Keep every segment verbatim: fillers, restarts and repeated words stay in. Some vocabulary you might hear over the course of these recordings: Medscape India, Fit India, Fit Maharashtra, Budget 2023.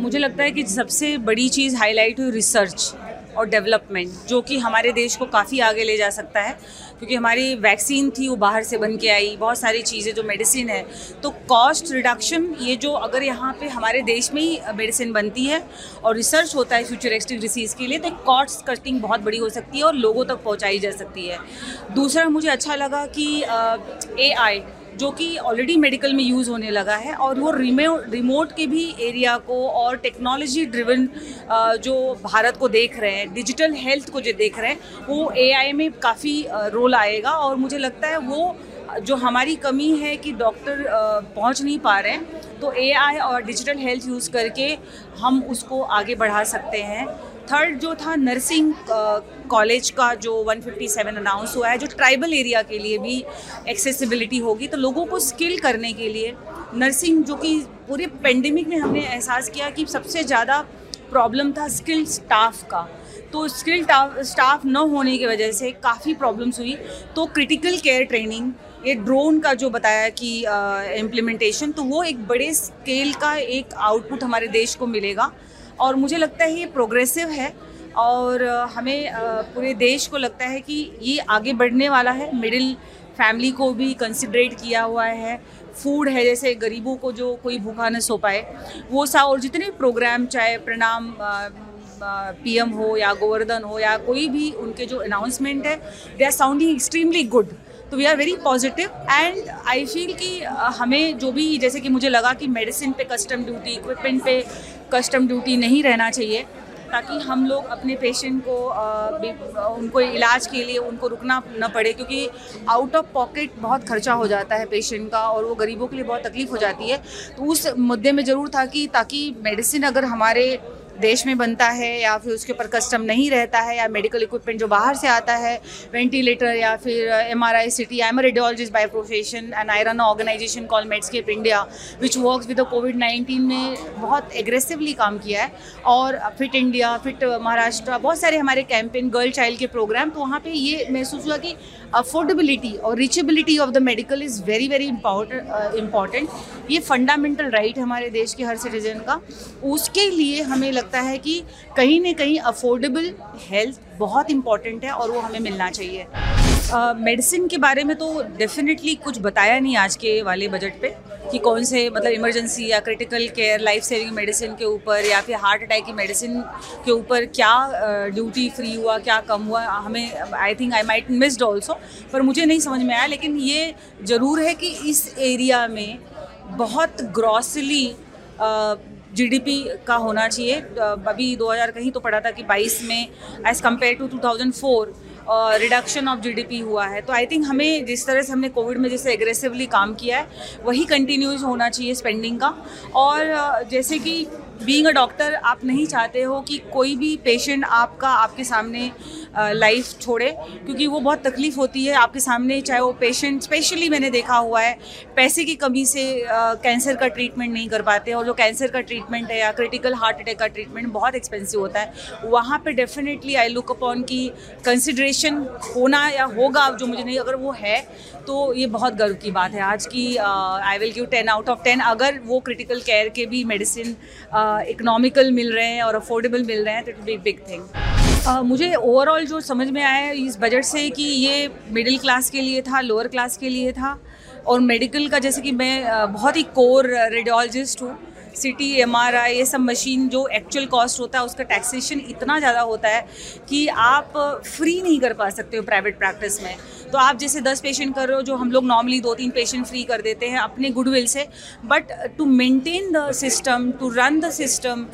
मुझे लगता है कि सबसे बड़ी चीज़ हाईलाइट हुई रिसर्च और डेवलपमेंट, जो कि हमारे देश को काफ़ी आगे ले जा सकता है, क्योंकि हमारी वैक्सीन थी वो बाहर से बन के आई, बहुत सारी चीज़ें जो मेडिसिन है, तो कॉस्ट रिडक्शन, ये जो अगर यहाँ पे हमारे देश में ही मेडिसिन बनती है और रिसर्च होता है फ्यूचरिस्टिक डिसीज़ के लिए, तो कॉस्ट कटिंग बहुत बड़ी हो सकती है और लोगों तक पहुँचाई जा सकती है। दूसरा मुझे अच्छा लगा कि ए आई, जो कि ऑलरेडी मेडिकल में यूज़ होने लगा है, और वो रिमो रिमोट के भी एरिया को और टेक्नोलॉजी ड्रिवन जो भारत को देख रहे हैं, डिजिटल हेल्थ को जो देख रहे हैं, वो एआई में काफ़ी रोल आएगा। और मुझे लगता है वो जो हमारी कमी है कि डॉक्टर पहुंच नहीं पा रहे हैं, तो एआई और डिजिटल हेल्थ यूज़ करके हम उसको आगे बढ़ा सकते हैं। थर्ड जो था नर्सिंग कॉलेज uh, का जो एक सौ सत्तावन अनाउंस हुआ है, जो ट्राइबल एरिया के लिए भी एक्सेसिबिलिटी होगी, तो लोगों को स्किल करने के लिए नर्सिंग, जो कि पूरे पेंडेमिक में हमने एहसास किया कि सबसे ज़्यादा प्रॉब्लम था स्किल स्टाफ का, तो स्किल स्टाफ न होने की वजह से काफ़ी प्रॉब्लम्स हुई। तो क्रिटिकल केयर ट्रेनिंग, ये ड्रोन का जो बताया कि इम्प्लीमेंटेशन, तो वो एक बड़े स्केल का एक आउटपुट हमारे देश को मिलेगा, और मुझे लगता है ये प्रोग्रेसिव है और हमें पूरे देश को लगता है कि ये आगे बढ़ने वाला है। मिडिल फैमिली को भी कंसिडरेट किया हुआ है, फूड है, जैसे गरीबों को जो कोई भूखा न सो पाए, वो सा और जितने प्रोग्राम, चाहे प्रणाम पीएम हो या गोवर्धन हो या कोई भी, उनके जो अनाउंसमेंट है, they are sounding extremely good. तो we are very positive and I feel कि हमें जो भी, जैसे कि मुझे लगा कि मेडिसिन पे कस्टम ड्यूटी, इक्विपमेंट पे कस्टम ड्यूटी नहीं रहना चाहिए, ताकि हम लोग अपने पेशेंट को आ, उनको इलाज के लिए उनको रुकना न पड़े, क्योंकि आउट ऑफ पॉकेट बहुत खर्चा हो जाता है पेशेंट का और वो गरीबों के लिए बहुत तकलीफ हो जाती है। तो उस मुद्दे में ज़रूर था कि ताकि मेडिसिन अगर हमारे देश में बनता है या फिर उसके ऊपर कस्टम नहीं रहता है, या मेडिकल इक्विपमेंट जो बाहर से आता है, वेंटिलेटर या फिर M R I C T, I am radiologist by profession and I run organisation call Medscape India which works with the COVID nineteen में बहुत एग्रेसिवली काम किया है, और फिट इंडिया, फिट महाराष्ट्र, बहुत सारे हमारे कैंपेन, गर्ल चाइल्ड के प्रोग्राम। तो वहाँ पर ये महसूस हुआ कि अफोर्डेबिलिटी और reachability of the medical is very very important. ये फंडामेंटल राइट है हमारे देश के हर सिटीजन का, उसके लिए हमें लगता है कि कहीं ना कहीं अफोर्डेबल हेल्थ बहुत इम्पॉर्टेंट है और वो हमें मिलना चाहिए। मेडिसिन uh, के बारे में तो डेफिनेटली कुछ बताया नहीं आज के वाले बजट पे कि कौन से, मतलब इमरजेंसी या critical care, life saving medicine के ऊपर या फिर हार्ट अटैक की मेडिसिन के ऊपर क्या ड्यूटी uh, फ्री हुआ, क्या कम हुआ, हमें I think I might missed also, पर मुझे नहीं समझ में आया। लेकिन ये ज़रूर है कि इस एरिया में बहुत ग्रॉसली uh, जीडीपी का होना चाहिए। अभी दो हज़ार कहीं तो पढ़ा था कि बाईस में as compare to two thousand four reduction of GDP हुआ है। तो आई थिंक हमें जिस तरह से हमने कोविड में जैसे एग्रेसिवली काम किया है, वही कंटिन्यूज होना चाहिए स्पेंडिंग का। और uh, जैसे कि बीइंग अ डॉक्टर, आप नहीं चाहते हो कि कोई भी पेशेंट आपका आपके सामने लाइफ uh, छोड़े, क्योंकि वो बहुत तकलीफ़ होती है आपके सामने, चाहे वो पेशेंट, स्पेशली मैंने देखा हुआ है पैसे की कमी से कैंसर uh, का ट्रीटमेंट नहीं कर पाते, और जो कैंसर का ट्रीटमेंट है या क्रिटिकल हार्ट अटैक का ट्रीटमेंट बहुत एक्सपेंसिव होता है। वहाँ पे डेफिनेटली आई लुक अपॉन की कंसिड्रेशन होना या होगा, जो मुझे नहीं, अगर वो है तो ये बहुत गर्व की बात है आज की। I will give ten out of ten अगर वो क्रिटिकल केयर के भी मेडिसिन इकोनॉमिकल मिल रहे हैं और अफोर्डेबल मिल रहे हैं, तो it be big thing. Uh, मुझे ओवरऑल जो समझ में आया इस बजट से कि ये मिडिल क्लास के लिए था, लोअर क्लास के लिए था, और मेडिकल का, जैसे कि मैं बहुत ही कोर रेडियोलॉजिस्ट हूँ, सिटी, एमआरआई, ये सब मशीन जो एक्चुअल कॉस्ट होता है उसका टैक्सेशन इतना ज़्यादा होता है कि आप फ्री नहीं कर पा सकते हो प्राइवेट प्रैक्टिस में। तो आप जैसे दस पेशेंट कर रहे हो जो हम लोग नॉर्मली दो तीन पेशेंट फ्री कर देते हैं अपने गुडविल से, but to maintain the system, to run the system,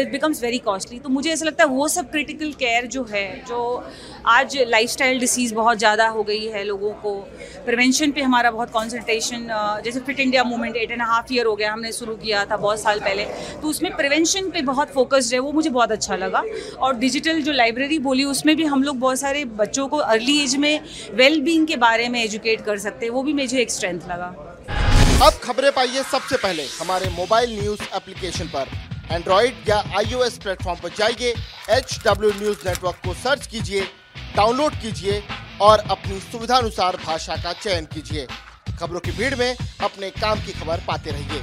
it becomes very costly. तो मुझे ऐसा लगता है वो सब क्रिटिकल केयर जो है, जो आज लाइफस्टाइल डिसीज़ बहुत ज़्यादा हो गई है लोगों को, प्रिवेंशन पे हमारा बहुत कॉन्सनट्रेशन, जैसे fit India movement eight and half year हो गया हमने शुरू किया था बहुत साल पहले, तो उसमें प्रिवेंशन पे बहुत फोकस्ड है, वो मुझे बहुत अच्छा लगा. और डिजिटल जो लाइब्रेरी बोली उसमें भी हम लोग बहुत सारे बच्चों को अर्ली एज में वेल बीइंग के बारे में एजुकेट कर सकते हैं, वो भी मुझे एक स्ट्रेंथ लगा. अब खबरें पाइए सबसे पहले हमारे मोबाइल न्यूज़ एप्लीकेशन पर. एंड्रॉइड या आईओएस प्लेटफॉर्म पर जाइए, एच डब्ल्यू न्यूज़ नेटवर्क को सर्च कीजिए, डाउनलोड कीजिए और अपनी सुविधा अनुसार भाषा का चयन कीजिए. खबरों की भीड़ में अपने काम की खबर पाते रहिए.